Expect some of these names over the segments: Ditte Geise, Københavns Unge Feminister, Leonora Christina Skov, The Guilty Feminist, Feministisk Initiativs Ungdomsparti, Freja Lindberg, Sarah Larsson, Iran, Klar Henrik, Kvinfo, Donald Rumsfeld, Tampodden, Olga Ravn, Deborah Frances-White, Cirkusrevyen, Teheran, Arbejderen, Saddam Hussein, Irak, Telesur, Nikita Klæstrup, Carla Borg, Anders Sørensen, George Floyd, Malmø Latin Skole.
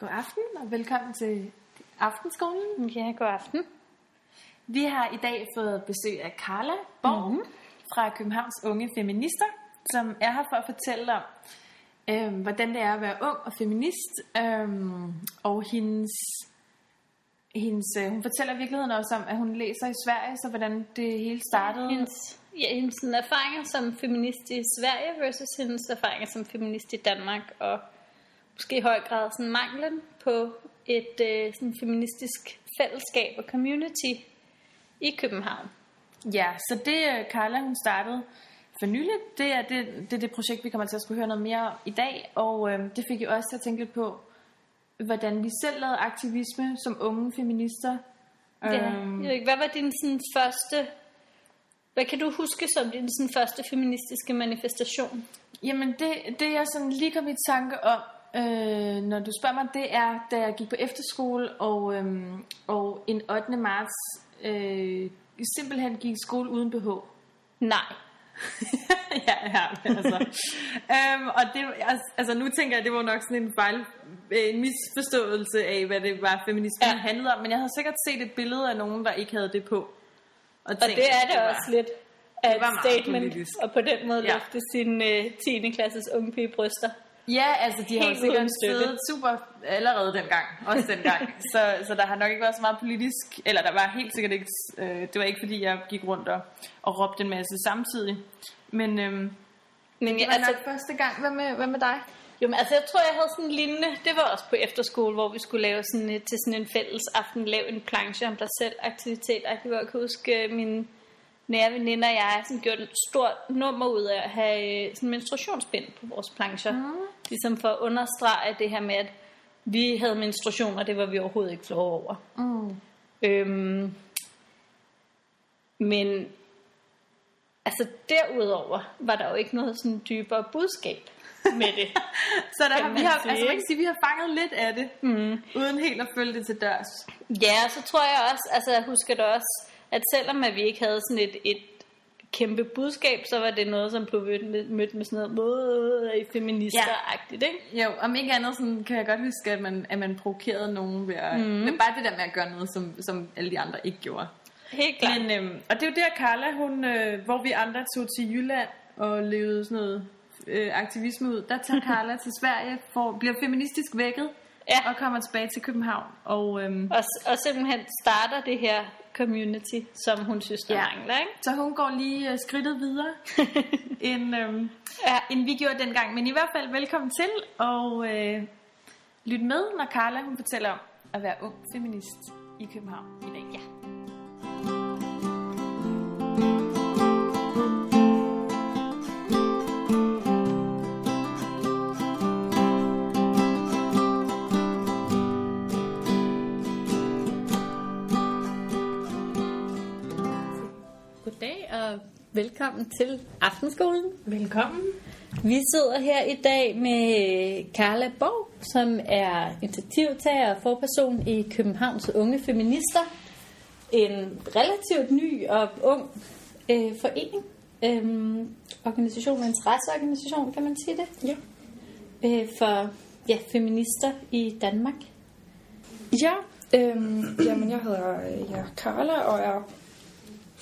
God aften og velkommen til Aftenskolen. Ja, god aften. Vi har i dag fået besøg af Carla Borg fra Københavns Unge Feminister, som er her for at fortælle om, hvordan det er at være ung og feminist. Og hun fortæller i virkeligheden også om, at hun læser i Sverige, så hvordan det hele startede. Hendes erfaringer som feminist i Sverige versus hendes erfaringer som feminist i Danmark, og måske i høj grad sådan manglen på et sådan feministisk fællesskab og community i København. Ja, så det Carla hun startede for nylig, det er det projekt, vi kommer til at skulle høre noget mere om i dag. Og det fik jo også til at tænke lidt på, hvordan vi selv lavede aktivisme som unge feminister. Ja, hvad var din sådan første... Hvad kan du huske som din sådan første feministiske manifestation? Jamen det jeg sådan lige kom i tanke om, når du spørger mig, det er, da jeg gik på efterskole, og en 8. marts simpelthen gik i skole uden BH. Nej. ja, altså. Og det, altså, nu tænker jeg, det var nok sådan en fejl, en misforståelse af, hvad det var, feminismen handlede om, men jeg havde sikkert set et billede af nogen, der ikke havde det på. Og tænkte, det er det også var, lidt af et statement, og på den måde løfte sin 10. klasses unge pige bryster. Ja, altså de har jo sikkert siddet super allerede dengang, også dengang, så der har nok ikke været så meget politisk, eller der var helt sikkert ikke, det var ikke fordi jeg gik rundt og råbte en masse samtidig, men det var altså, nok første gang. Hvad med dig? Jo, men altså jeg tror jeg havde sådan en lignende, det var også på efterskole, hvor vi skulle lave sådan, til sådan en fælles aften, lave en planche om dig selv aktivitet, og jeg kan huske min nære veninde og jeg sådan gjorde et stort nummer ud af at have sådan menstruationsbind på vores plancher. Ligesom for at understrege det her med, at vi havde menstruation, og det var vi overhovedet ikke flove over. Men altså derudover var der jo ikke noget sådan dybere budskab med det. Så der, vi har fanget lidt af det, uden helt at følge det til dørs. Ja, så tror jeg også, altså jeg husker det også, at selvom at vi ikke havde sådan et kæmpe budskab, så var det noget, som blev mødt med sådan noget feminister-agtigt, ikke? Jo, om ikke andet sådan, kan jeg godt huske, at man provokerede nogen ved at... Men bare det der med at gøre noget, som alle de andre ikke gjorde. Helt klart. Men, og det er jo der, Carla, hun, hvor vi andre tog til Jylland og levede sådan noget aktivisme ud. Der tager Carla til Sverige, bliver feministisk vækket og kommer tilbage til København. Og simpelthen starter det her... community, som hun synes, der mangler, ikke? Så hun går lige skridtet videre, end vi gjorde dengang. Men i hvert fald, velkommen til, og lyt med, når Carla hun fortæller om at være ung feminist i København i dag. Ja. Velkommen til Aftenskolen. Velkommen. Vi sidder her i dag med Carla Borg, som er initiativtager og forperson i Københavns Unge Feminister. En relativt ny og ung forening. Organisation og interesseorganisation, kan man sige det? Ja. For feminister i Danmark. Ja, jamen jeg hedder Carla og er...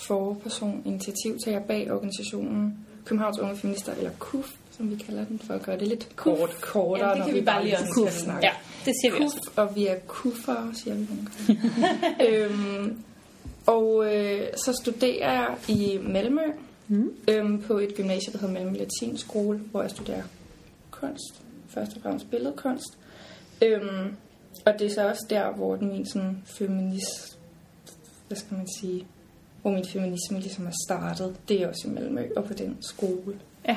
forperson, initiativtager bag organisationen Københavns Unge Feminister, eller KUF, som vi kalder den, for at gøre det lidt kortere, ja, når vi bare lige skal snakke. Ja, det siger KUF, vi også. Og vi er KUF'ere, siger vi. Så studerer jeg i Malmø på et gymnasie, der hedder Malmø Latin Skole, hvor jeg studerer kunst, først og fremmest billedkunst. Og det er så også der, hvor min sådan feminist, hvad skal man sige, hvor min feminisme ligesom er startet. Det er også i Malmø og på den skole. Ja.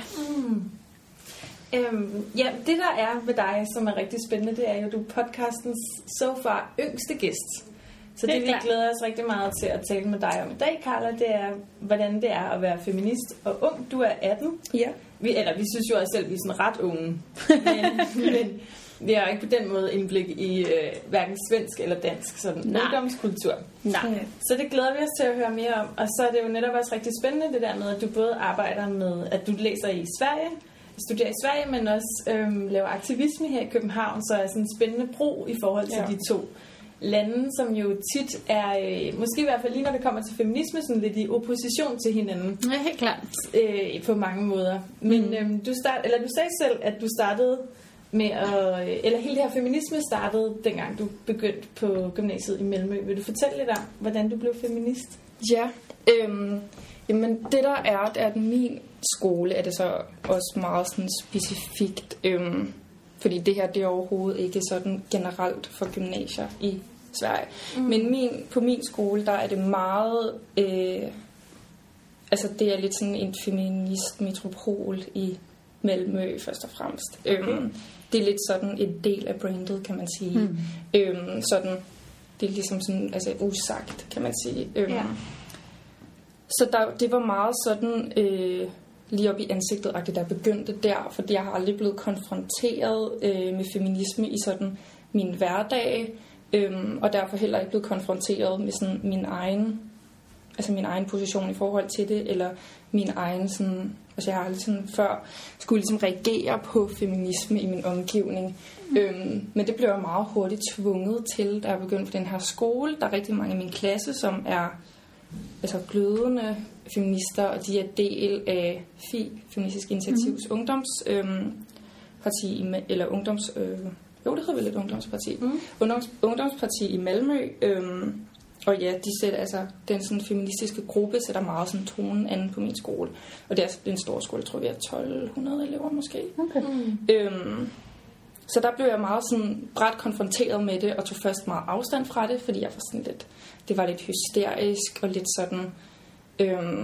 Ja, det der er ved dig, som er rigtig spændende, det er jo, du podcastens so far yngste gæst. Så det vi glæder os rigtig meget til at tale med dig om i dag, Carla, det er, hvordan det er at være feminist og ung. Du er 18. Ja. Vi synes jo også selv, at vi er sådan ret unge. Men vi har ikke på den måde indblik i hverken svensk eller dansk sådan ungdomskultur. Nej. Så det glæder vi os til at høre mere om. Og så er det jo netop også rigtig spændende det der med, at du både arbejder med, at du læser i Sverige, studerer i Sverige, men også laver aktivisme her i København, så er sådan en spændende bro i forhold til de to lande, som jo tit er, måske i hvert fald lige når det kommer til feminisme, sådan lidt i opposition til hinanden. Ja, helt klart. På mange måder. Men du sagde selv, at du startede med at, eller hele det her feminisme startede, dengang du begyndte på gymnasiet i Malmø. Vil du fortælle lidt om, hvordan du blev feminist? Ja, jamen det der er, at min skole er det så også meget sådan specifikt, fordi det her, det er overhovedet ikke sådan generelt for gymnasier i Sverige. Mm. Men på min skole, der er det meget, altså det er lidt sådan en feminist-metropol i Malmø først og fremmest. Okay. Det er lidt sådan en del af brandet, kan man sige. Mm. Sådan, det er ligesom sådan, altså usagt, kan man sige. Ja. Så det var meget sådan lige op i ansigtet, og det der begyndte der, fordi jeg har aldrig blevet konfronteret med feminisme i sådan min hverdag, og derfor heller ikke blevet konfronteret med sådan min egen position i forhold til det, eller min egen sådan, altså jeg har aldrig sådan før skulle ligesom reagere på feminisme i min omgivning. Men det blev jeg meget hurtigt tvunget til, da jeg begyndte på den her skole. Der er rigtig mange i min klasse, som er altså glødende feminister, og de er del af FI, Feministisk Initiativs Ungdomsparti, eller det hedder vel et ungdomsparti. Mm. Ungdomsparti i Malmø, og ja, de sætter altså, den sådan feministiske gruppe sætter meget sådan tonen anden på min skole, og det er altså en stor skole, tror jeg, 1200 elever måske. Okay. Så der blev jeg meget sådan bræt konfronteret med det, og tog først meget afstand fra det, fordi jeg var sådan lidt, det var lidt hysterisk, og lidt sådan,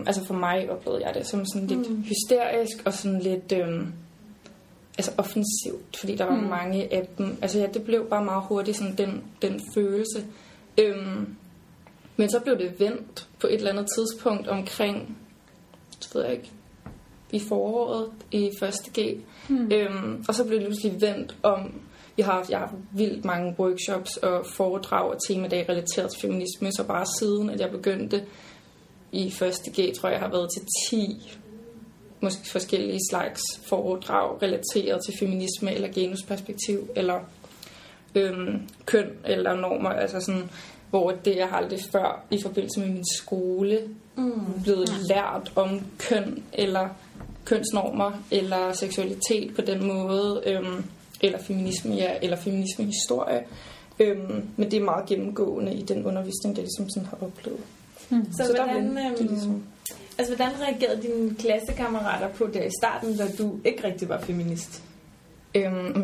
altså for mig oplevede jeg det som sådan lidt hysterisk, og sådan lidt, altså offensivt, fordi der var mange af dem, altså ja, det blev bare meget hurtigt sådan den følelse, men så blev det vendt på et eller andet tidspunkt omkring, det ved jeg ikke, i foråret i 1.G. Og så blev det pludselig vendt om, jeg har vildt mange workshops og foredrag og temadage relateret til feminisme, så bare siden at jeg begyndte i 1.G, tror jeg har været til 10 måske forskellige slags foredrag relateret til feminisme eller genusperspektiv eller køn eller normer, altså sådan, hvor det jeg har aldrig før i forbindelse med min skole blevet lært om køn eller kønsnormer eller seksualitet på den måde, eller feminisme, eller feminismehistorie. Men det er meget gennemgående i den undervisning, det ligesom sådan har oplevet. Mm. Så hvordan reagerede dine klassekammerater på det i starten, da du ikke rigtig var feminist?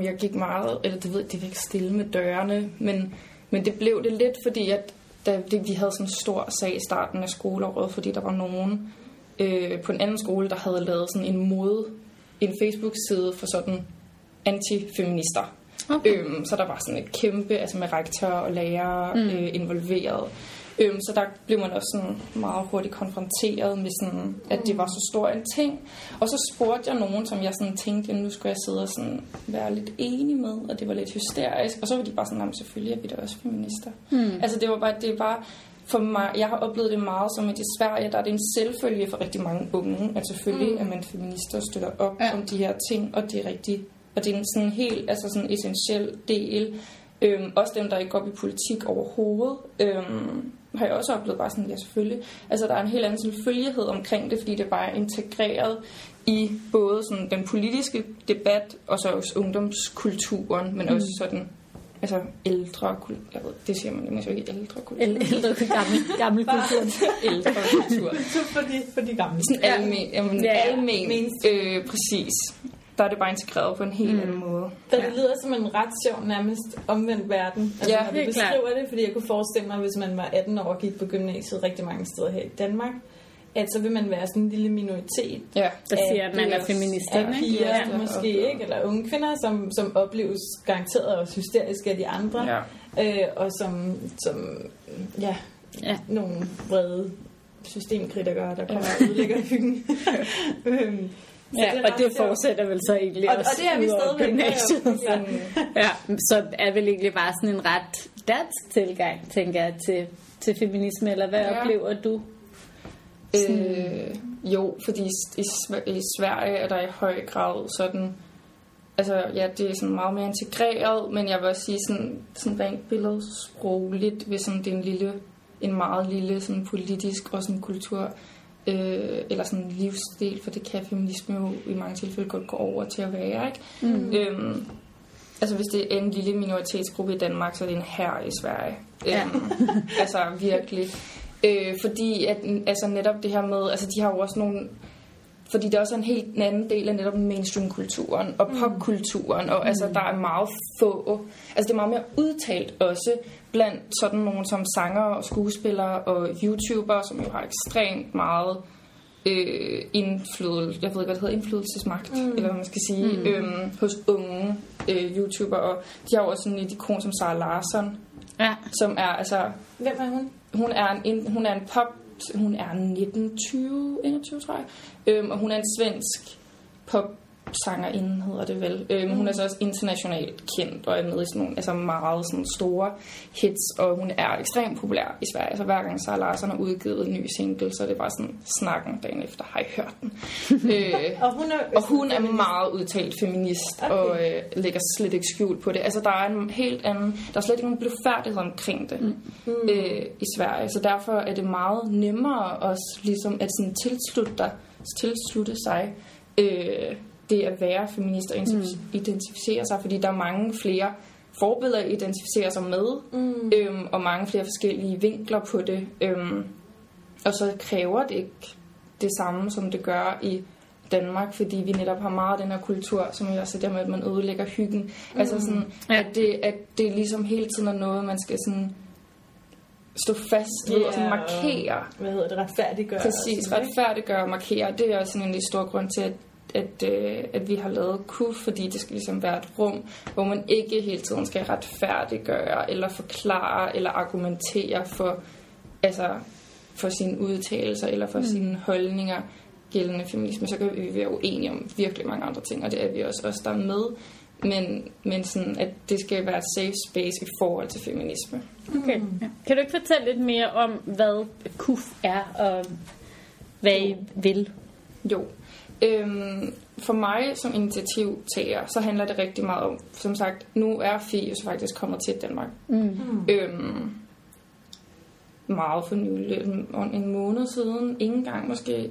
Jeg gik meget, eller det var ikke stille med dørene, men det blev det lidt, fordi at vi havde sådan en stor sag i starten af skoleåret, fordi der var nogen på en anden skole, der havde lavet sådan en Facebook-side for sådan antifeminister. Okay. Så der var sådan et kæmpe, altså med rektorer og lærere involveret. Så der blev man også sådan meget hurtigt konfronteret med sådan, at det var så stor en ting. Og så spurgte jeg nogen, som jeg sådan tænkte, nu skulle jeg sidde og sådan være lidt enig med, og det var lidt hysterisk. Og så var de bare sådan, selvfølgelig er vi da også feminister. Altså det var for mig, jeg har oplevet det meget som, at i Sverige, der er det en selvfølge for rigtig mange unge, at selvfølgelig at man feminister støtter op om de her ting, og det er rigtigt. Og det er en sådan helt, altså sådan essentiel del. Også dem, der ikke går op i politik overhovedet, har jeg også oplevet bare sådan, ja selvfølgelig. Altså der er en helt anden selvfølgelighed omkring det, fordi det bare er integreret i både sådan den politiske debat, og så også ungdomskulturen, men også sådan, altså ældre kultur, jeg ved, det siger man jo ikke, ældre kultur. Gammel kultur. Ældre kultur. Kultur for de gamle. Sådan almen, præcis. Der er det bare integreret på en helt anden måde. Så det lyder som en ret sjov, nærmest omvendt verden. Altså, ja, helt klart. Beskriver det, fordi jeg kunne forestille mig, hvis man var 18 år og gik på gymnasiet rigtig mange steder her i Danmark, at så vil man være sådan en lille minoritet. Ja, der siger, at man er feminist. Af piger, ja, måske ikke, eller unge kvinder, som opleves garanteret og hysterisk af de andre, og som nogle vrede systemkritikere, der kommer og udlægger hyggen. Ja, det og det fortsætter vel så egentlig og, også. Og det er vi stadigvæk. Så er vel egentlig bare sådan en ret dansk tilgang, tænker jeg, til feminisme, eller hvad oplever du? Jo, fordi i Sverige er der i høj grad sådan, altså ja, det er sådan meget mere integreret, men jeg vil også sige sådan rent billedsprogligt, hvis sådan det er en meget lille sådan politisk og sådan kultur eller sådan livsstil, for det kan feminisme jo i mange tilfælde godt gå over til at være, ikke? Mm. Altså hvis det er en lille minoritetsgruppe i Danmark, så er det en herre i Sverige. Ja. Altså virkelig. Fordi at, altså netop det her med, altså de har jo også nogle, fordi det også er en helt en anden del af netop mainstream-kulturen og popkulturen, og altså der er meget få, altså det er meget mere udtalt også blandt sådan nogle som sanger og skuespillere og YouTubere, som jo har ekstremt meget indflydelse, jeg ved ikke hvad det hedder, indflydelsesmagt, eller hvad man skal sige, hos unge YouTubere, og de har jo også sådan et ikon som Sarah Larsson, ja. Som er altså... Hvem er hun? Hun er en pop, hun er 21, tror jeg, og hun er en svensk popsangerinde, hedder det vel. Hun er så også internationalt kendt og er med i sådan nogle altså meget sådan store hits, og hun er ekstremt populær i Sverige. Altså hver gang Sarah Larsson har udgivet en ny single, så er det bare sådan snakken dagen efter, har I hørt den? og hun er meget udtalt feminist, okay. Og lægger slet ikke skjul på det. Altså der er en helt anden, der er slet ikke nogen blufærdighed omkring det i Sverige, så derfor er det meget nemmere også ligesom at sådan tilslutte sig det at være feminist og identificere sig, fordi der er mange flere forbilleder at identificere sig med, og mange flere forskellige vinkler på det, og så kræver det ikke det samme, som det gør i Danmark, fordi vi netop har meget af den her kultur, som jeg også der med, at man ødelægger hyggen, altså sådan, at det ligesom hele tiden er noget, man skal sådan stå fast ved og sådan markere. Hvad hedder det? Retfærdiggøre. Præcis, retfærdiggøre og markere. Det er også sådan en stor grund til, at vi har lavet KUF, fordi det skal ligesom være et rum, hvor man ikke hele tiden skal retfærdiggøre eller forklare eller argumentere for sine udtalelser eller for sine holdninger gældende feminisme. Så kan vi være uenige om virkelig mange andre ting, og det er vi også der med. Men sådan, at det skal være safe space i forhold til feminisme. Okay. Ja. Kan du ikke fortælle lidt mere om, hvad KUF er, og hvad I vil? Jo. For mig som initiativtager, så handler det rigtig meget om, som sagt, nu er FIUS faktisk kommet til Danmark. Meget for nylig, en måned siden, ingen gang måske.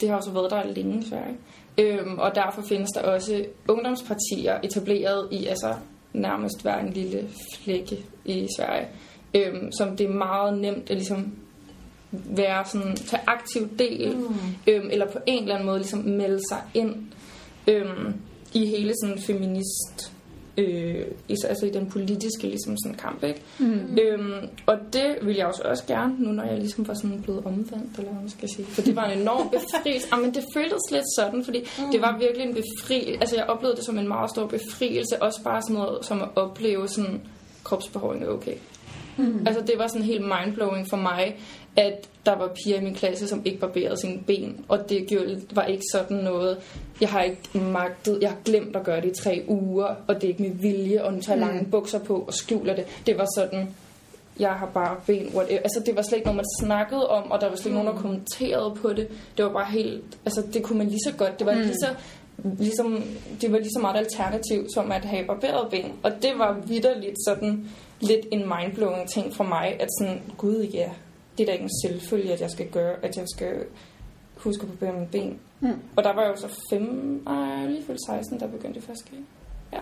Det har også været der længe i Sverige. Og derfor findes der også ungdomspartier etableret i altså nærmest hver en lille flække i Sverige, som det er meget nemt at ligesom være sådan, tage aktiv del, eller på en eller anden måde ligesom melde sig ind i hele sådan feminist, altså i den politiske ligesom sådan kamp, ikke? Og det vil jeg også gerne nu, når jeg ligesom var sådan blevet omvendt, eller hvad man skal sige, for det var en enorm befrielse. Men det føltes lidt sådan, fordi det var virkelig en befrielse, altså jeg oplevede det som en meget stor befrielse, også bare sådan noget som at opleve sådan kropsbehåring er okay. Altså det var sådan helt mindblowing for mig, at der var piger i min klasse, som ikke barberede sine ben, og det var ikke sådan noget, jeg har ikke magtet, jeg har glemt at gøre det i 3 uger, og det er ikke min vilje, og nu tager jeg lange bukser på og skjuler det. Det var sådan, jeg har bare ben, whatever. Altså det var slet ikke noget, man snakkede om, og der var slet ikke nogen, der kommenterede på det. Det var bare helt, altså det kunne man lige så godt, det var lige så meget alternativ som at have barberet ben, og det var vitterligt sådan lidt en mindblowing ting for mig, at sådan, gud ja, det er da ikke en selvfølge, at jeg skal gøre, at jeg skal huske at barbere mine ben. Og der var jo så 16, der begyndte det første gang. Ja.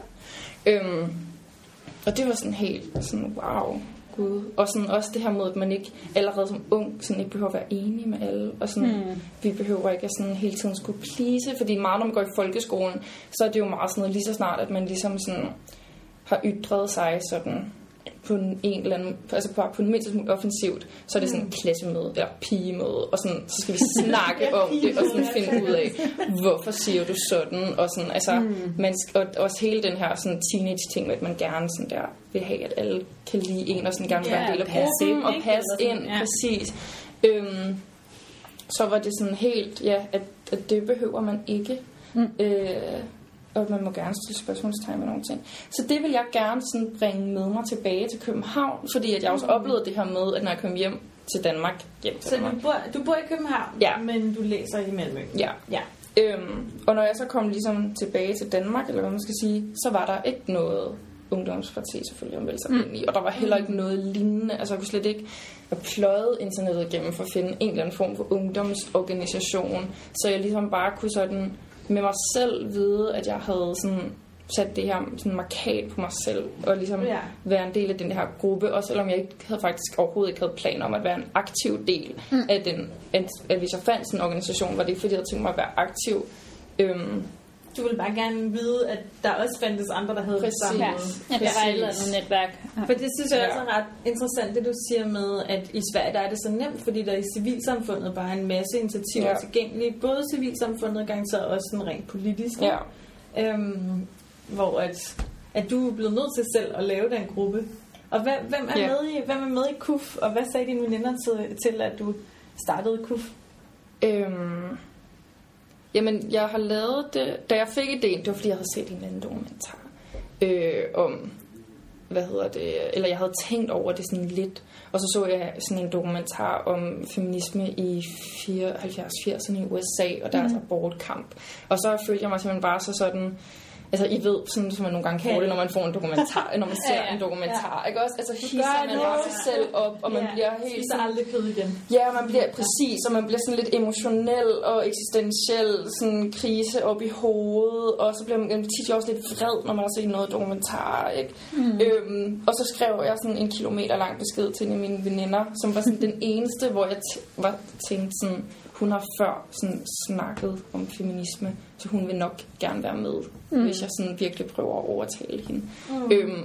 Og det var sådan helt sådan, wow, gud. Og sådan også det her med, at man ikke allerede som ung sådan ikke behøver at være enige med alle, og sådan, vi behøver ikke at sådan hele tiden skulle please, fordi meget når man går i folkeskolen, så er det jo meget sådan noget, lige så snart, at man ligesom sådan har ytret sig sådan på en eller anden, altså på en mindst smule offensivt, så er det sådan en klassemøde eller pigemøde, og sådan, så skal vi snakke om det, og sådan finde ud af, hvorfor siger du sådan, og sådan, altså, og også hele den her sådan teenage-ting, at man gerne sådan der vil have, at alle kan lide en, og sådan gerne være en del af gruppen, og passe ind, præcis. Så var det sådan helt, ja, at det behøver man ikke, og man må gerne stille spørgsmålstegn med nogle ting. Så det vil jeg gerne sådan bringe med mig tilbage til København, fordi at jeg også oplevede det her med, at når jeg kom hjem til Danmark. Hjem til Danmark. Så du bor i København, ja. Men du læser i Malmø? Ja. Og når jeg så kom ligesom tilbage til Danmark, eller hvad man skal sige, så var der ikke noget ungdomsparti selvfølgelig at melde sig ind i, og der var heller ikke noget lignende. Altså jeg kunne slet ikke have pløjet internettet igennem for at finde en eller anden form for ungdomsorganisation, så jeg ligesom bare kunne sådan med mig selv vide, at jeg havde sådan sat det her sådan markat på mig selv, og ligesom være en del af den her gruppe, også selvom jeg ikke havde faktisk overhovedet ikke havde planer om at være en aktiv del af den, at hvis jeg fandt sådan en organisation, var det ikke fordi, jeg havde tænkt mig at være aktiv. Du ville bare gerne vide, at der også fandtes andre, der havde det samme. Ja, der var et eller andet netværk. Ja. For det synes jeg også er ret interessant, det du siger med, at i Sverige der er det så nemt, fordi der i civilsamfundet bare er en masse initiativer tilgængelige, både civilsamfundet gang så også sådan rent politisk. Ja. Hvor at du er blevet nødt til selv at lave den gruppe. Og hvem er med i KUF, og hvad sagde dine veninder til at du startede KUF? Jamen, jeg har lavet det, da jeg fik idéen, det var fordi jeg havde set en eller anden dokumentar om, eller jeg havde tænkt over det sådan lidt, og så jeg sådan en dokumentar om feminisme i 70'erne i USA, og deres abortkamp, og så følte jeg mig simpelthen bare så sådan, altså I ved, sådan som man nogle gange får det, når man får en dokumentar, når man ser en dokumentar, ikke også? Altså hisser man bare sig selv op, og man bliver helt spiser sådan aldrig kød igen. Ja, man bliver præcis, og man bliver sådan lidt emotionel og eksistentiel, sådan krise op i hovedet, og så bliver man tit også lidt vred, når man har set noget dokumentar, ikke? Og så skrev jeg sådan en kilometer lang besked til en af mine veninder, som var sådan den eneste, hvor jeg tænkte sådan, hun har før sådan snakket om feminisme, så hun vil nok gerne være med, hvis jeg sådan virkelig prøver at overtale hende.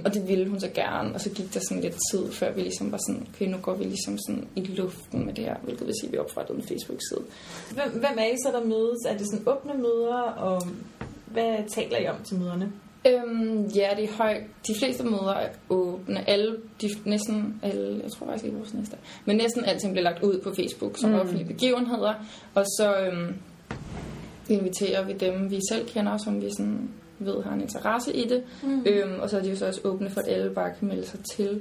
Og det ville hun så gerne, og så gik der sådan lidt tid, før vi ligesom var sådan, okay, nu går vi ligesom sådan i luften med det her, hvilket vil sige, at vi oprettede en Facebook-side. Hvem er I så, der mødes? Er det sådan åbne møder, og hvad taler I om til møderne? De fleste møder er åbne. Næsten alle, jeg tror faktisk ikke vores næste. Men næsten alting bliver lagt ud på Facebook som offentlige begivenheder. Og så inviterer vi dem, vi selv kender, som vi sådan ved har en interesse i det. Og så er de jo så også åbne for, at alle bare kan melde sig til.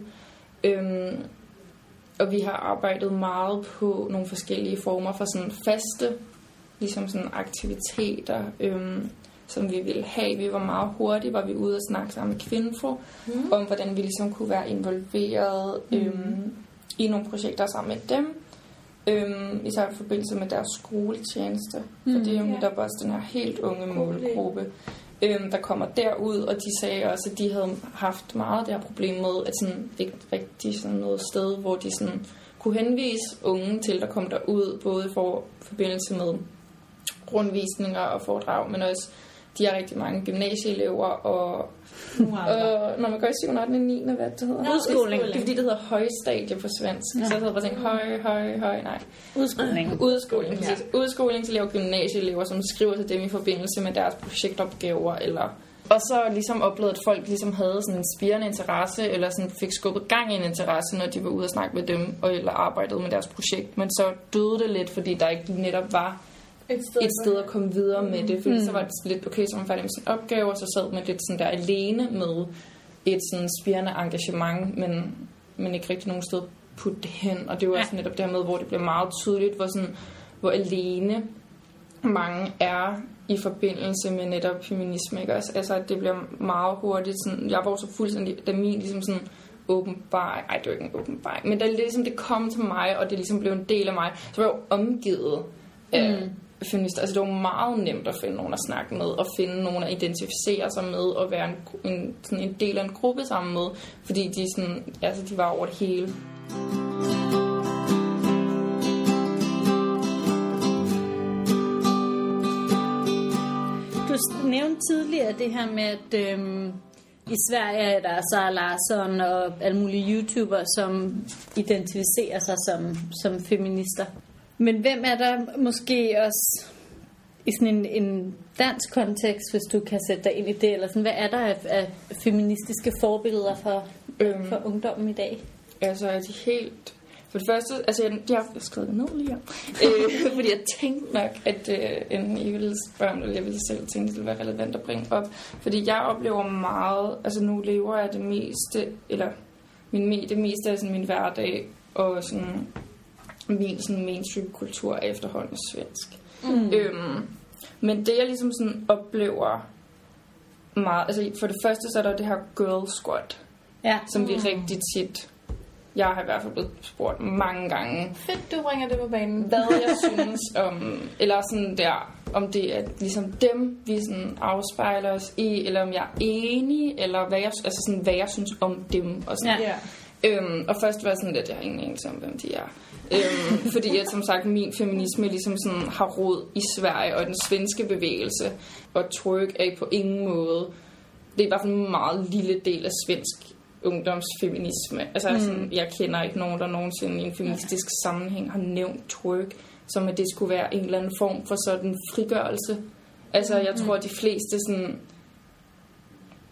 Og vi har arbejdet meget på nogle forskellige former for sådan faste ligesom sådan aktiviteter, som vi ville have. Vi var meget hurtige, var vi ude og snakke sammen med Kvinfo, om hvordan vi ligesom kunne være involveret i nogle projekter sammen med dem, især i forbindelse med deres skoletjeneste, for det er jo netop også den her helt unge målgruppe, der kommer derud, og de sagde også, at de havde haft meget det her problem med, at sådan ikke rigtig sådan noget sted, hvor de sådan kunne henvise unge til, der kom derud, både for forbindelse med rundvisninger og foredrag, men også de har rigtig mange gymnasieelever og når man går i 7. 8. 9. hvad det hedder? Udskoling. Det er fordi det hedder højstadie på svensk. Så jeg havde bare tænkt høj, nej. Udskoling. Præcis. Udskoling til laver gymnasieelever, som skriver til dem i forbindelse med deres projektopgaver eller. Og så ligesom oplevede, at folk ligesom havde sådan en spirende interesse, eller sådan fik skubbet gang i en interesse, når de var ude og snakke med dem, eller arbejdede med deres projekt. Men så døde det lidt, fordi der ikke netop var et sted at komme videre med det, fordi så var det lidt okay, så man færdig med sin opgave, og så sad man lidt sådan der alene med et sådan spirende engagement, men ikke rigtig nogen sted putte det hen, og det var også netop det her med, hvor det bliver meget tydeligt, hvor alene mange er i forbindelse med netop feminisme, ikke også? Altså, at det bliver meget hurtigt sådan, jeg var så fuldstændig, da min ligesom sådan åbenbar, ej, det var ikke en åbenbar, men da det ligesom det kom til mig, og det ligesom blev en del af mig, så var jeg jo omgivet af feminister. Altså det var meget nemt at finde nogen at snakke med, og finde nogen at identificere sig med, og være en del af en gruppe sammen med, fordi de sådan, altså de var over det hele. Du nævnte tidligere det her med, at i Sverige er der Sarah Larsson og alle mulige YouTubere, som identificerer sig som feminister. Men hvem er der måske også i sådan en dansk kontekst, hvis du kan sætte dig ind i det, eller sådan, hvad er der af feministiske forbilleder for ungdommen i dag? Altså er de helt... For det første, altså jeg har skrevet ned lige her, fordi jeg tænkte nok, at enten I ville spørge om det, eller jeg ville selv tænke, det ville være relevant at bringe op. Fordi jeg oplever meget, altså nu lever jeg det meste, eller det meste af sådan min hverdag, og sådan min sådan mainstream kultur er efterhånden svensk. Mm. Men det jeg ligesom sådan oplever meget, altså for det første så er der det her girl squad, ja, som vi rigtig tit, jeg har i hvert fald blevet spurgt mange gange. Fedt, du bringer det på banen. Hvad jeg synes om, eller sådan der, om det er ligesom dem, vi sådan afspejler os i, eller om jeg er enig, eller hvad jeg, altså sådan, hvad jeg synes om dem. Og, sådan. Ja. Og først var sådan lidt, jeg har ingen anelse om, hvem de er. Fordi at, som sagt, min feminisme ligesom sådan har rod i Sverige og den svenske bevægelse, og tryk er på ingen måde. Det er i hvert fald en meget lille del af svensk ungdomsfeminisme. Altså, sådan, jeg kender ikke nogen, der nogensinde i en feministisk sammenhæng har nævnt twerk, som at det skulle være en eller anden form for sådan frigørelse. Altså, jeg tror, at de fleste sådan...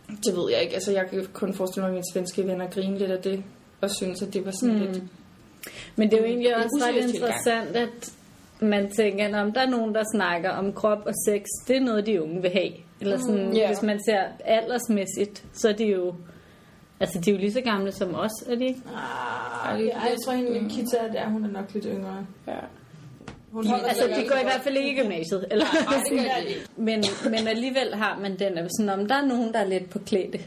Det ved jeg ikke. Altså, jeg kan kun forestille mig, at mine svenske venner griner lidt af det, og synes, at det var sådan lidt... Men det er jo egentlig også ret interessant, at man tænker, om der er nogen, der snakker om krop og sex, det er noget, de unge vil have. Eller sådan, hvis man ser aldersmæssigt, så er det jo... Altså, de er jo lige så gamle som os, er de ikke? Jeg tror egentlig, Kita, der, hun er nok lidt yngre. Ja. Altså, de går i hvert fald ikke i gymnasiet. Eller? Men alligevel har man den, sådan, om der er nogen, der er lidt på klæde.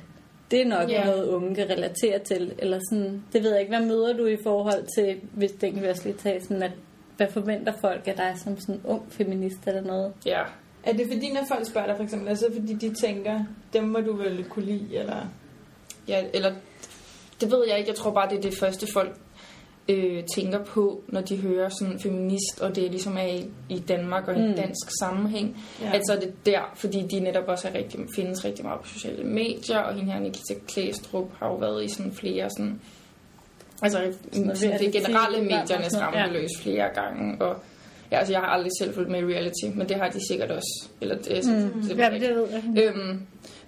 Det er nok noget, unge kan relatere til. Eller sådan, det ved jeg ikke. Hvad møder du i forhold til, hvis det kan være slet tage sådan, at hvad forventer folk af dig som sådan ung feminist eller noget? Ja. Er det fordi, når folk spørger dig for eksempel, altså fordi de tænker, dem må du vel kunne lide, eller... Ja, eller det ved jeg ikke. Jeg tror bare, det er det første folk tænker på, når de hører sådan feminist, og det er ligesom er i Danmark og i dansk sammenhæng. Ja. Altså det der, fordi de netop også findes rigtig meget på sociale medier, og hende her, Nikita Klæstrup, har jo været i sådan flere sådan... Altså sådan det generelle mediernes rammeløs flere gange, og... Ja, altså jeg har aldrig selv fulgt med reality, men det har de sikkert også. Eller det, det ved jeg.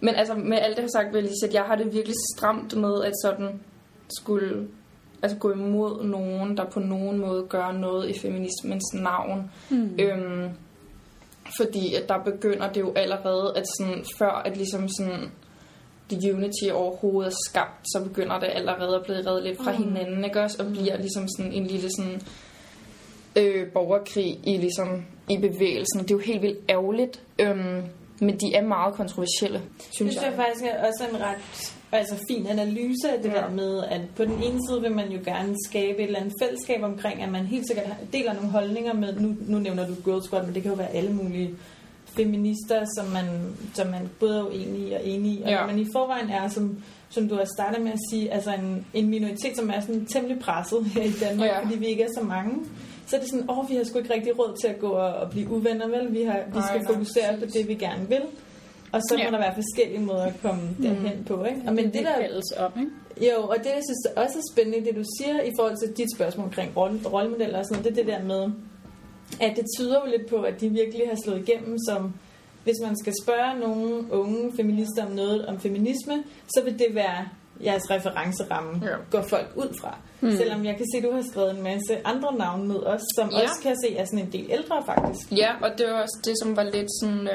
Men altså med alt det har sagt, vil jeg sige, at jeg har det virkelig stramt med at sådan skulle altså gå imod nogen, der på nogen måde gør noget i feminismens navn. Fordi at der begynder det jo allerede, at sådan før at ligesom sådan the unity overhovedet er skabt, så begynder det allerede at blive reddet lidt fra hinanden, ikke også? Og bliver ligesom sådan en lille sådan borgerkrig i, ligesom, i bevægelsen. Det er jo helt vildt ærgerligt, men de er meget kontroversielle, synes jeg faktisk er også en ret altså, fin analyse af det der med, at på den ene side vil man jo gerne skabe et eller andet fællesskab omkring, at man helt sikkert deler nogle holdninger med, nu nævner du Girl Squad, men det kan jo være alle mulige feminister, som man både er uenig i og enig i, og man i forvejen er som du har startet med at sige, altså en minoritet, som er sådan temmelig presset her i Danmark, fordi vi ikke er så mange. Så er det sådan, vi har sgu ikke rigtig råd til at gå og blive uvenner, vel? Vi skal fokusere på det, vi gerne vil. Og så må der være forskellige måder at komme derhen på, ikke? Og men det der fælles op, ikke? Jo, og det, jeg synes også er spændende, det du siger i forhold til dit spørgsmål omkring rollemodeller og sådan noget, det der med, at det tyder jo lidt på, at de virkelig har slået igennem som... Hvis man skal spørge nogle unge feminister om noget om feminisme, så vil det være... jeres referenceramme går folk ud fra. Selvom jeg kan se, at du har skrevet en masse andre navne med os, som også kan se er sådan en del ældre faktisk. Ja, og det var også det, som var lidt sådan...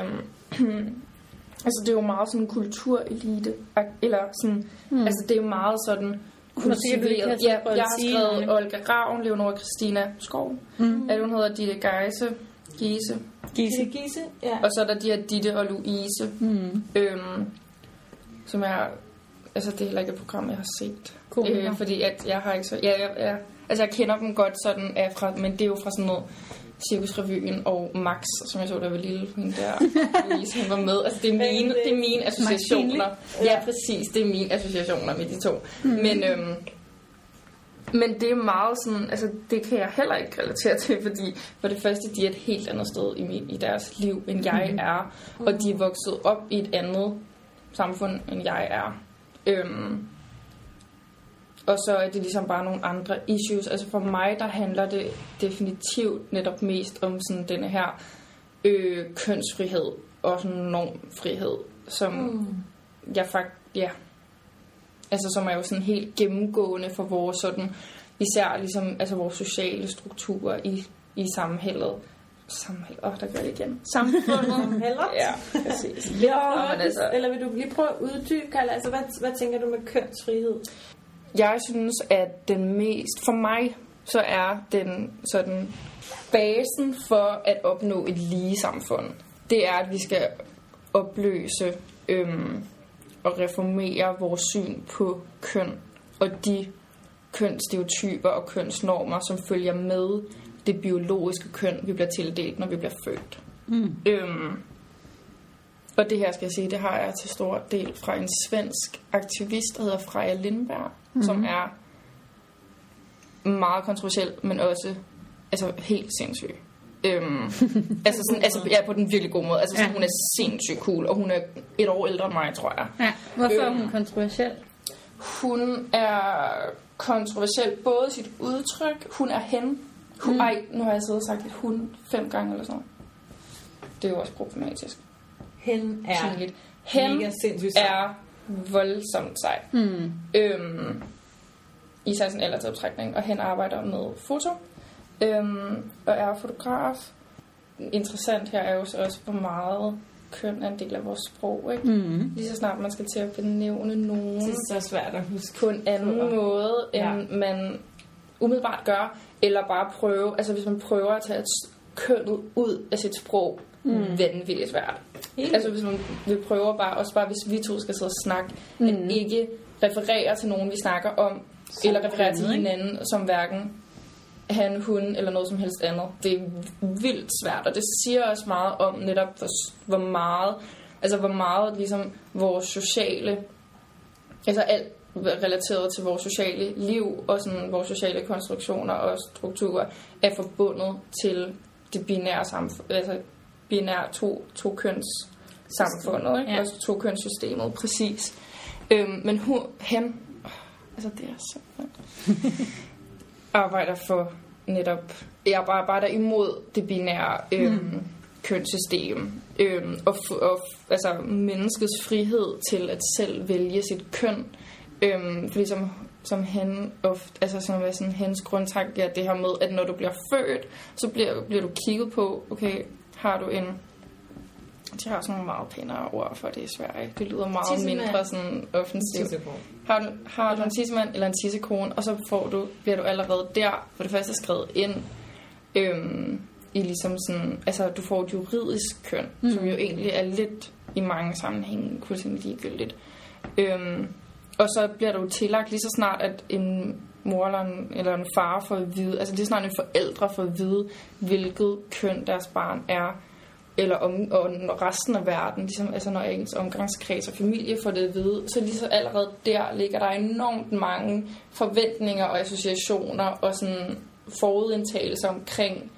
altså, det er jo meget sådan kulturelite. Eller sådan... Altså, det er jo meget sådan... kultiveret. Ja, jeg har skrevet Olga Ravn, Leonora Christina Skov. Hun hedder Ditte Geise. Ja. Og så er der de her Ditte og Louise. Som er... Altså, det er heller ikke et program, jeg har set. Cool. Fordi at jeg har ikke så... Jeg altså, jeg kender dem godt sådan af fra... Men det er jo fra sådan noget Cirkusrevyen og Max, som jeg så, der var lille. Hende der, Louise, han var med. Altså, det er mine associationer. Ja, præcis. Det er mine associationer med de to. Men det er meget sådan... Altså, det kan jeg heller ikke relatere til, fordi for det første, de er et helt andet sted i deres liv, end jeg er. Og de er vokset op i et andet samfund, end jeg er. Og så er det ligesom bare nogle andre issues. Altså for mig, der handler det definitivt netop mest om sådan denne her kønsfrihed og sådan normfrihed, som jeg faktisk, altså som er jo sådan helt gennemgående for vores sådan, især ligesom, altså vores sociale strukturer i sammenhældet. Der gør det igen. Samfundet. Ja, præcis. Eller vil du lige prøve at uddybe, Carla? Altså, hvad tænker du med kønsfrihed? Jeg synes, at den mest... For mig så er den sådan basen for at opnå et lige samfund, det er, at vi skal opløse og reformere vores syn på køn og de kønsstereotyper og kønsnormer, som følger med det biologiske køn, vi bliver tildelt, når vi bliver født. Mm. Og det her, skal jeg sige, det har jeg til stor del fra en svensk aktivist, der hedder Freja Lindberg, som er meget kontroversiel, men også altså helt sindssyg. På den virkelig gode måde. Altså, sådan, hun er sindssygt cool, og hun er et år ældre end mig, tror jeg. Ja. Hvorfor er hun kontroversiel? Hun er kontroversiel både sit udtryk, hun er hende. Nu har jeg siddet og sagt et hun 5 gange eller sådan. Det er jo også problematisk. Hen er mega sindssygt sej. Er voldsomt sej. Mm. Især sin aldersoptrækning, og hen arbejder med foto og er fotograf. Interessant her er jo så også, hvor meget køn er en del af vores sprog, ikke? Mm. Lige så snart man skal til at benævne nogen, det er så svært at huske på en anden måde, end man umiddelbart gør, eller bare prøve, altså hvis man prøver at tage kønnet ud af sit sprog, vanvittigt svært. Altså hvis man vil prøve bare, også bare hvis vi to skal sidde og snakke, at ikke referere til nogen, vi snakker om, som eller referere til hinanden, som hverken han, hun eller noget som helst andet. Det er vildt svært, og det siger også meget om netop, hvor meget ligesom vores sociale, altså alt relateret til vores sociale liv, og sådan vores sociale konstruktioner og strukturer, er forbundet til det binære samfund, altså binære to-køns samfundet, ikke? Altså to-kønssystemet, præcis. Men hen, altså det er simpelthen arbejder for netop, jeg arbejder imod det binære kønssystem og altså menneskets frihed til at selv vælge sit køn, fordi som hen ofte, altså som er sådan hens grundtanke, er det her med, at når du bliver født, så bliver du kigget på, okay, har du en, de har sådan nogle meget pænere ord for det i Sverige. Det lyder meget tissemand. Mindre sådan offensivt. Har du en tissemand eller en tissekone, og så bliver du allerede der for det første skrevet ind i ligesom sådan, altså du får et juridisk køn, som jo egentlig er lidt i mange sammenhænge fuldstændig ligegyldigt. Og så bliver du tillagt lige så snart, at en mor eller en far får at vide, altså lige så snart en forældre får at vide, hvilket køn deres barn er, eller og resten af verden, ligesom, altså når ens omgangskreds og familie får det at vide, så lige så allerede der ligger der enormt mange forventninger og associationer og sådan forudindtagelser omkring,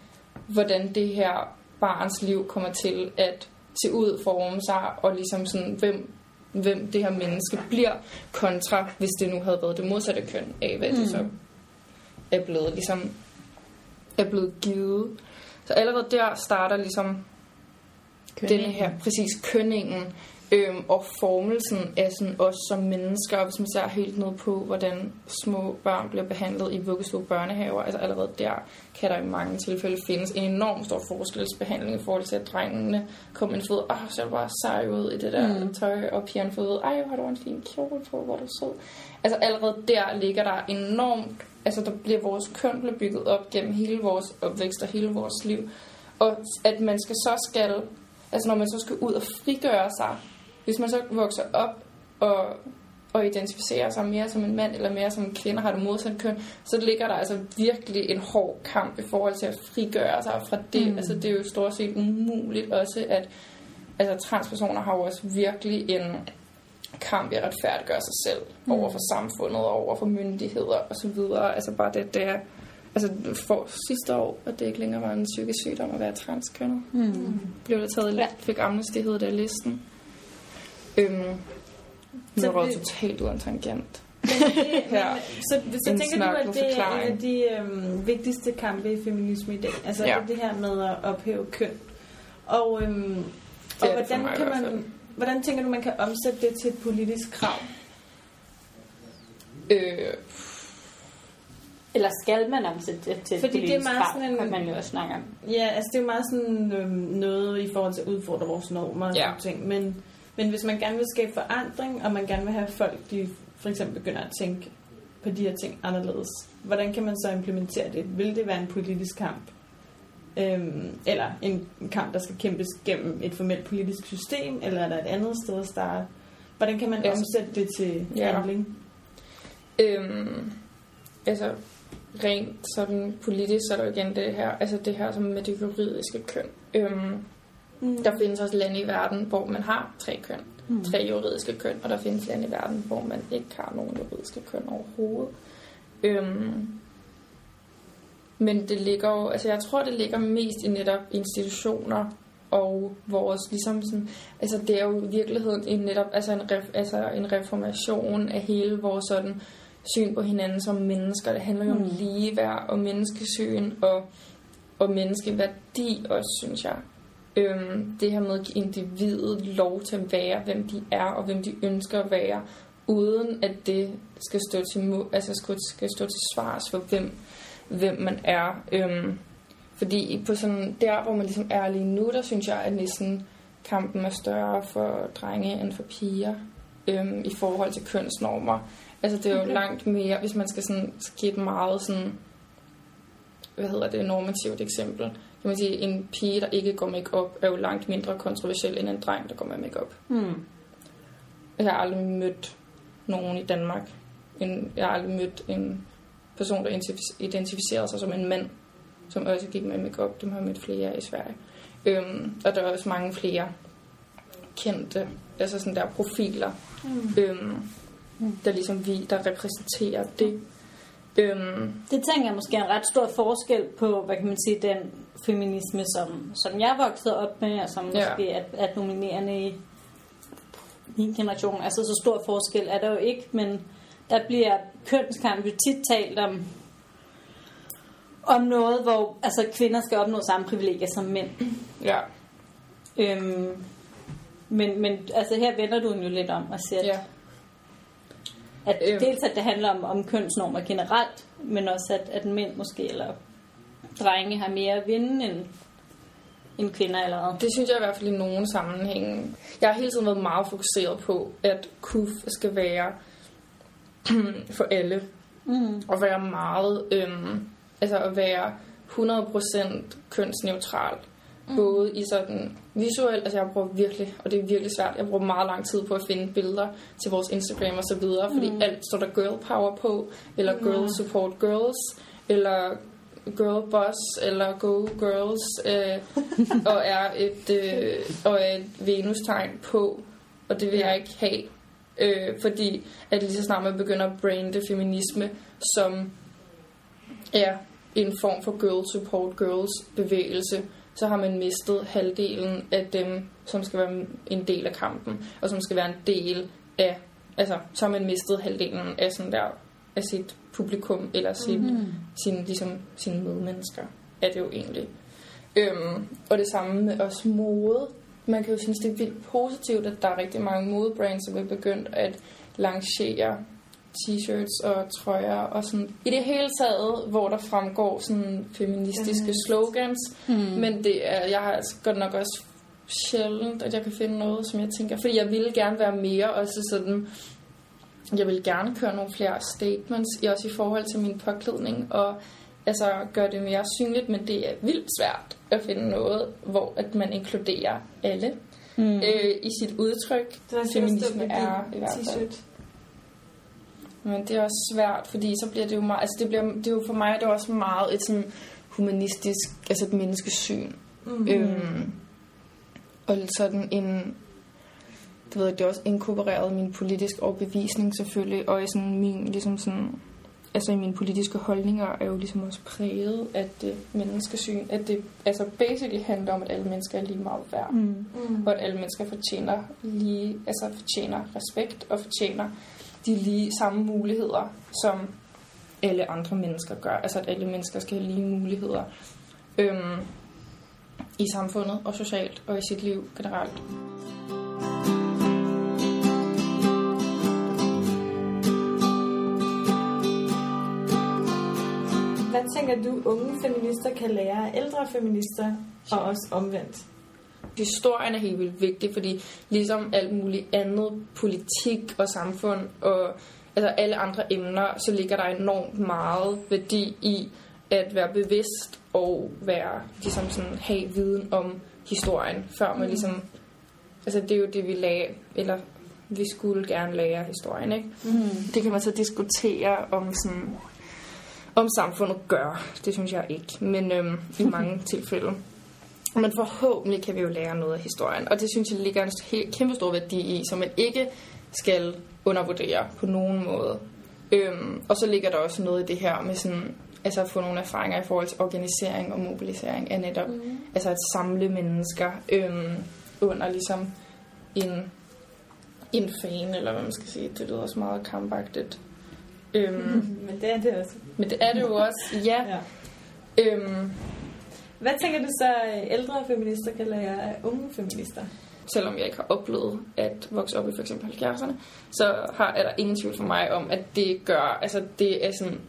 hvordan det her barns liv kommer til at se ud, forme sig, og ligesom sådan, hvem det her menneske bliver, kontra hvis det nu havde været det modsatte køn af, hvad det så er blevet givet. Så allerede der starter ligesom kønningen. Den her, præcis, kønningen og formelsen af sådan os som mennesker, hvis man ser helt ned på, hvordan små børn bliver behandlet i vuggestue og børnehaver, altså allerede der kan der i mange tilfælde findes en enorm stor forskelsbehandling i forhold til, at drengene kommer ind og føder, så er du bare sej ud i det der tøj, og pigerne føder, har du en fin kjole på, hvor er du sød. Altså allerede der ligger der enormt, altså der bliver vores køn bliver bygget op gennem hele vores opvækst og hele vores liv, og at man skal altså når man så skal ud og frigøre sig, hvis man så vokser op og identificerer sig mere som en mand eller mere som en kvinde, har det modsat køn, så ligger der altså virkelig en hård kamp i forhold til at frigøre sig fra det. Altså det er jo stort set umuligt også, at altså transpersoner har jo også virkelig en kamp i at retfærdiggøre sig selv over for samfundet og over for myndigheder og så videre. Altså bare det er altså for sidste år, at det ikke længere var en psykisk sygdom at være transkønnet. Blev der taget lidt, fik amnesty, hed det listen. Så var det totalt uden tangent. Så tænker du, at det er en af de vigtigste kampe i feminisme i dag? Altså det her med at ophæve køn. Og hvordan tænker du, man kan omsætte det til et politisk krav? Eller skal man omsætte det til politisk krav, kan man jo også snakke om. Ja, altså det er jo meget sådan noget i forhold til at udfordre vores normer og sådan ting. Men hvis man gerne vil skabe forandring, og man gerne vil have folk, de for eksempel begynder at tænke på de her ting anderledes. Hvordan kan man så implementere det? Vil det være en politisk kamp? Eller en kamp, der skal kæmpes gennem et formelt politisk system, eller er der et andet sted at starte? Hvordan kan man omsætte det til handling? Altså rent sådan politisk, så er der igen det her, altså det her som med det juridiske køn. Der findes også lande i verden, hvor man har tre køn, tre juridiske køn, og der findes lande i verden, hvor man ikke har nogen juridiske køn overhovedet. Men det ligger jo, altså jeg tror det ligger mest i netop institutioner og vores ligesom sådan, altså det er jo i virkeligheden en netop en reformation af hele vores sådan syn på hinanden som mennesker. Det handler jo om ligeværd og menneskesyn og menneskeværdi også, synes jeg. Det her med at give individet lov til at være, hvem de er og hvem de ønsker at være, uden at det skal stå til, svars for hvem man er. Fordi på sådan der, hvor man ligesom er lige nu, der synes jeg, at næsten kampen er større for drenge end for piger i forhold til kønsnormer. Altså det er jo langt mere, hvis man skal sådan give et meget sådan, normativt eksempel. Kan man sige, en pige, der ikke går make-up, er jo langt mindre kontroversiel end en dreng, der går med make-up. Jeg har aldrig mødt nogen i Danmark. Jeg har aldrig mødt en person, der identificerer sig som en mand, som også gik med make-up. Dem har jeg mødt flere i Sverige. Og der er også mange flere kendte, altså sådan der profiler, der ligesom der repræsenterer det. Det tænker jeg måske er en ret stor forskel på, hvad kan man sige, den feminisme, som jeg voksede op med, og som måske er dominerende i min generation. Altså så stor forskel er der jo ikke, men der bliver kønskamp jo tit talt om noget, hvor altså, kvinder skal opnå samme privilegier som mænd. Ja. Men altså her vender du den jo lidt om og siger, at dels at det handler om kønsnormer generelt, men også at mænd måske eller drenge har mere at vinde end kvinder allerede. Det synes jeg i hvert fald i nogle sammenhænge. Jeg har hele tiden været meget fokuseret på, at KUF skal være for alle. Og være meget, altså at være 100% kønsneutralt. Både i sådan visuelt, altså jeg bruger virkelig, og det er virkelig svært, jeg bruger meget lang tid på at finde billeder til vores Instagram og så videre, fordi alt står der girl power på, eller girl support girls, eller girl boss, eller go girls, og er et Venus-tegn på, og det vil jeg ikke have, fordi at lige så snart man begynder at brande feminisme, som er en form for girl support girls bevægelse, så har man mistet halvdelen af dem, som skal være en del af kampen, og som skal være en del af, altså, så har man mistet halvdelen af sådan der, af sit publikum, eller sine medmennesker, er det jo egentlig. Og det samme med os mode. Man kan jo synes, det er vildt positivt, at der er rigtig mange modebrands, som er begyndt at lancere t-shirts og trøjer og sådan. I det hele taget, hvor der fremgår sådan feministiske slogans, men det er, jeg har altså godt nok også sjældent, at jeg kan finde noget, som jeg tænker, fordi jeg ville gerne være mere også sådan, jeg vil gerne køre nogle flere statements, også i forhold til min påklædning, og altså gøre det mere synligt, men det er vildt svært at finde noget, hvor at man inkluderer alle i sit udtryk. Feminisme er i hvert fald. Men det er også svært, fordi så bliver det jo meget, altså det er jo for mig, det er også meget et sådan humanistisk, altså et menneskesyn. Og sådan en, det er også inkorporeret i min politiske overbevisning selvfølgelig, og i sådan min, ligesom sådan, altså i mine politiske holdninger er jo ligesom også præget af det menneskesyn, at det altså basically handler om, at alle mennesker er lige meget værd, og at alle mennesker fortjener lige, altså fortjener respekt og fortjener de lige samme muligheder, som alle andre mennesker gør. Altså, at alle mennesker skal have lige muligheder i samfundet og socialt og i sit liv generelt. Hvad tænker du, unge feminister kan lære ældre feminister og også omvendt? Historien er helt vildt vigtig, fordi ligesom alt muligt andet, politik og samfund og altså alle andre emner, så ligger der enormt meget værdi i at være bevidst og være ligesom sådan have viden om historien, før man ligesom, altså det er jo det vi lærer, eller vi skulle gerne lære historien, ikke? Mm. Det kan man så diskutere om sådan, om samfundet gør. Det synes jeg ikke, men i mange tilfælde. Men forhåbentlig kan vi jo lære noget af historien, og det synes jeg ligger en kæmpe stor værdi i, som man ikke skal undervurdere på nogen måde. Og så ligger der også noget i det her med sådan, altså at få nogle erfaringer i forhold til organisering og mobilisering af netop, altså at samle mennesker under ligesom en fane, eller hvad man skal sige. Det lyder også meget kampagtigt. Men det er det også. Men det er det jo også, ja. Ja. Hvad tænker du så, ældre feminister kan lære af unge feminister? Selvom jeg ikke har oplevet at vokse op i for eksempel 70'erne, så er der ingen tvivl for mig om, at det gør, altså det er sådan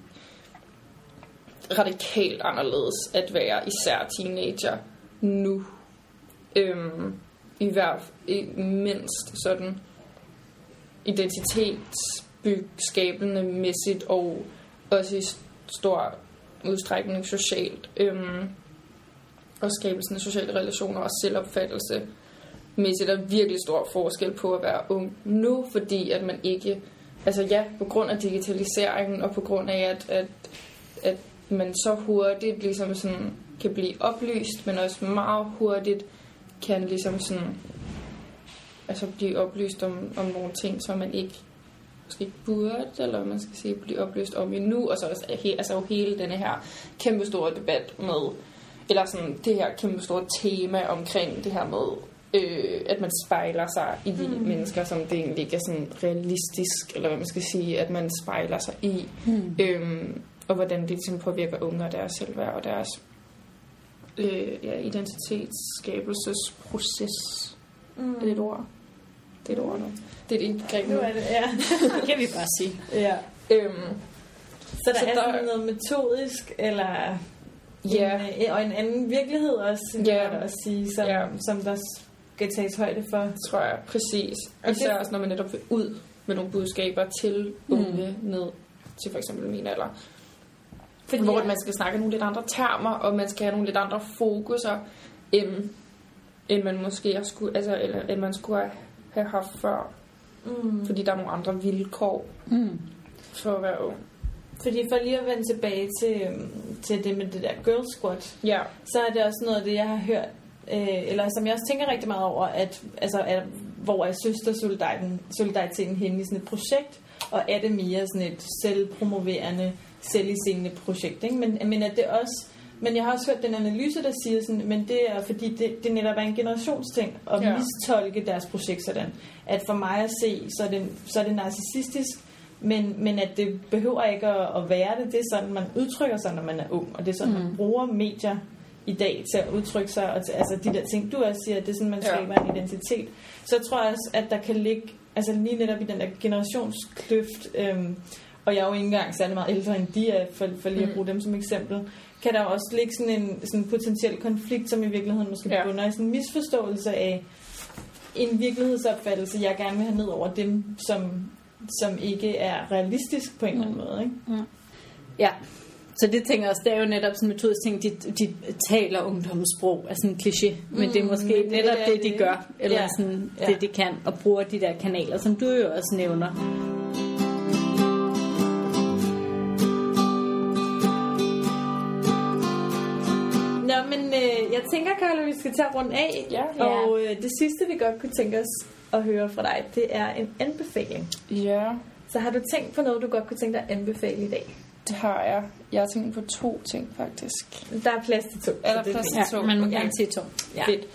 radikalt anderledes at være især teenager nu. I hvert fald mindst sådan identitetsbygskabende mæssigt og også i stor udstrækning socialt, og skabelsen af sociale relationer og selvopfattelse mæssigt. Der er virkelig stor forskel på at være ung nu, fordi at man ikke, altså ja, på grund af digitaliseringen og på grund af at man så hurtigt ligesom sådan kan blive oplyst, men også meget hurtigt kan ligesom sådan, altså blive oplyst om nogle ting, som man ikke måske ikke burde, eller man skal sige blive oplyst om endnu, og så også altså hele denne her kæmpe store debat med, eller sådan det her kæmpe store tema omkring det her med, at man spejler sig i de mennesker, som det egentlig ikke er sådan realistisk, eller hvad man skal sige, at man spejler sig i, og hvordan det ligesom påvirker unge og deres selvværd og deres identitetsskabelsesproces. Er det et ord? Det er et ord nu. Det er et greb nu. Nu er det, ja. Det kan vi bare sige. Ja. Så der er sådan noget metodisk, eller... Ja. Og en anden virkelighed også, yeah. At sige, som der skal tages højde for. Tror jeg, præcis. Og især også, når man netop vil ud med nogle budskaber til unge ned til for eksempel min alder. Fordi hvor man skal snakke nogle lidt andre termer, og man skal have nogle lidt andre fokuser, end man måske skulle, altså, eller end man skulle have haft før. Fordi der er nogle andre vilkår for at være ung. Fordi for lige at vende tilbage til det med det der girl squat, så er det også noget af det, jeg har hørt, eller som jeg også tænker rigtig meget over, at hvor er søstersolidaritet henne i sådan et projekt, og er det mere sådan et selvpromoverende, selvisende projekt, ikke? Men at det også, men jeg har også hørt den analyse, der siger sådan, men det er fordi det netop er en generationsting at mistolke deres projekt sådan, at for mig at se, så er det narcissistisk. Men at det behøver ikke at være det. Det er sådan, man udtrykker sig, når man er ung. Og det er sådan, man bruger medier i dag til at udtrykke sig. Og til, altså de der ting, du også siger, det er sådan, man skaber en identitet. Så jeg tror også, at der kan ligge, altså lige netop i den der generationskløft, og jeg er jo ikke engang særlig meget ældre end de er, for lige at bruge dem som eksempel, kan der også ligge sådan en potentiel konflikt, som i virkeligheden måske bunder i sådan en misforståelse af en virkelighedsopfattelse, jeg gerne vil have ned over dem, som ikke er realistisk på en eller anden måde, ikke? Ja. Så det tænker også, det er jo netop sådan en metodisk ting, de taler ungdomssprog af sådan en kliché, men det er måske netop det, de gør, eller sådan det, de kan, og bruger de der kanaler, som du jo også nævner. Nå, men jeg tænker, Carla, vi skal tage rundt af, og det sidste, vi godt kunne tænke os at høre fra dig, det er en anbefaling. Ja. Så har du tænkt på noget, du godt kunne tænke dig at anbefale i dag? Det har jeg. Jeg har tænkt på 2 ting, faktisk. Der er plads til 2. Er der plads til 2? Man må gerne sige 2. Ja. Fedt.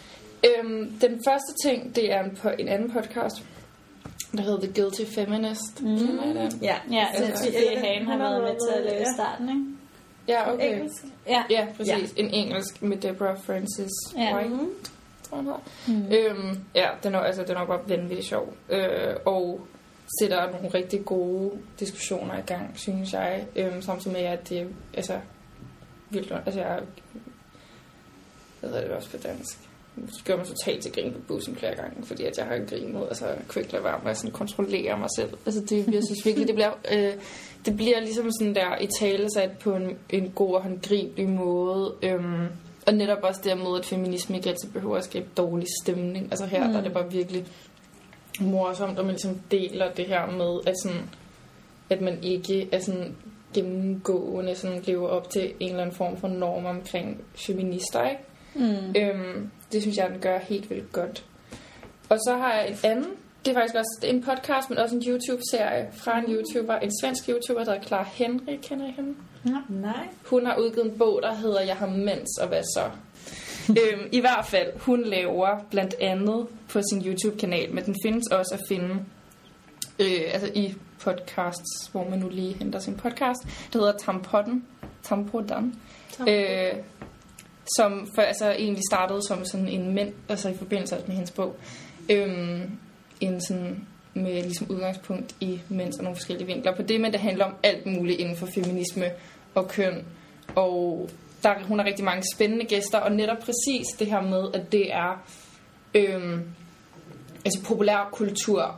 Den første ting, det er en anden podcast, der hedder The Guilty Feminist. Ja, så det Hane har været med til at lave starten, ikke? Ja, okay. Engelsk? Ja, præcis. Ja. En engelsk med Deborah Frances-White. Ja. Ja, den er bare vanvittigt sjov, og sætter nogle rigtig gode diskussioner i gang, synes jeg, samtidig med at det altså vildt, altså jeg ved det også på dansk, Det gør mig totalt til grin på bussen flere gange, fordi at jeg har en grin mod, altså kunne ikke lade være med at sådan kontrollere mig selv. Altså det, jeg synes virkelig, det bliver ligesom sådan der i tale sat på en god og håndgribelig måde. Og netop også dermed, at feminisme ikke altid behøver at skabe dårlig stemning. Altså her der er det bare virkelig morsomt, og man ligesom deler det her med, at, sådan, at man ikke er sådan gennemgående sådan lever op til en eller anden form for norm omkring feminister, ikke? Mm. Det synes jeg, den gør helt vildt godt. Og så har jeg et andet. Det er faktisk også en podcast, men også en YouTube-serie fra en YouTuber, en svensk YouTuber, der hedder Klar Henrik. Kender I hende? Nej. Hun har udgivet en bog, der hedder Jeg har mens, og hvad så? I hvert fald, hun laver blandt andet på sin YouTube-kanal, men den findes også at finde altså i podcasts, hvor man nu lige henter sin podcast. Det hedder Tampodden. Som for, altså, egentlig startede som sådan en mænd, altså i forbindelse med hendes bog, en sådan med ligesom udgangspunkt i mænd og nogle forskellige vinkler på det, men det handler om alt muligt inden for feminisme og køn, og der, hun har rigtig mange spændende gæster, og netop præcis det her med, at det er altså populær kultur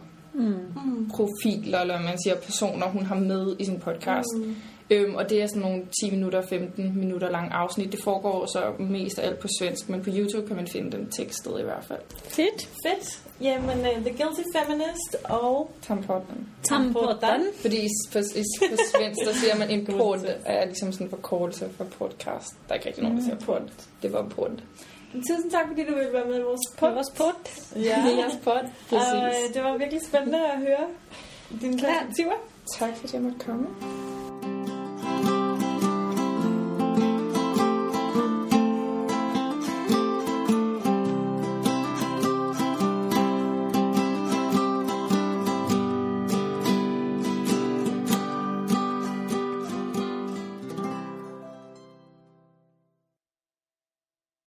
profiler, eller man siger personer, hun har med i sin podcast. Og det er sådan nogle 10 minutter, 15 minutter lange afsnit. Det foregår så mest af alt på svensk, men på YouTube kan man finde den tekstet i hvert fald. Fedt. Jamen, The Guilty Feminist og Tampodden. Fordi på svensk, der siger man import, er ligesom sådan en forkortelse for podcast. Der er ikke rigtig nogen, der siger port. Det var port. Tusind tak, fordi du ville være med i vores pod. Ja, jeres pod. Præcis. Det var virkelig spændende at høre dine perspektiver. Tak, fordi jeg måtte komme.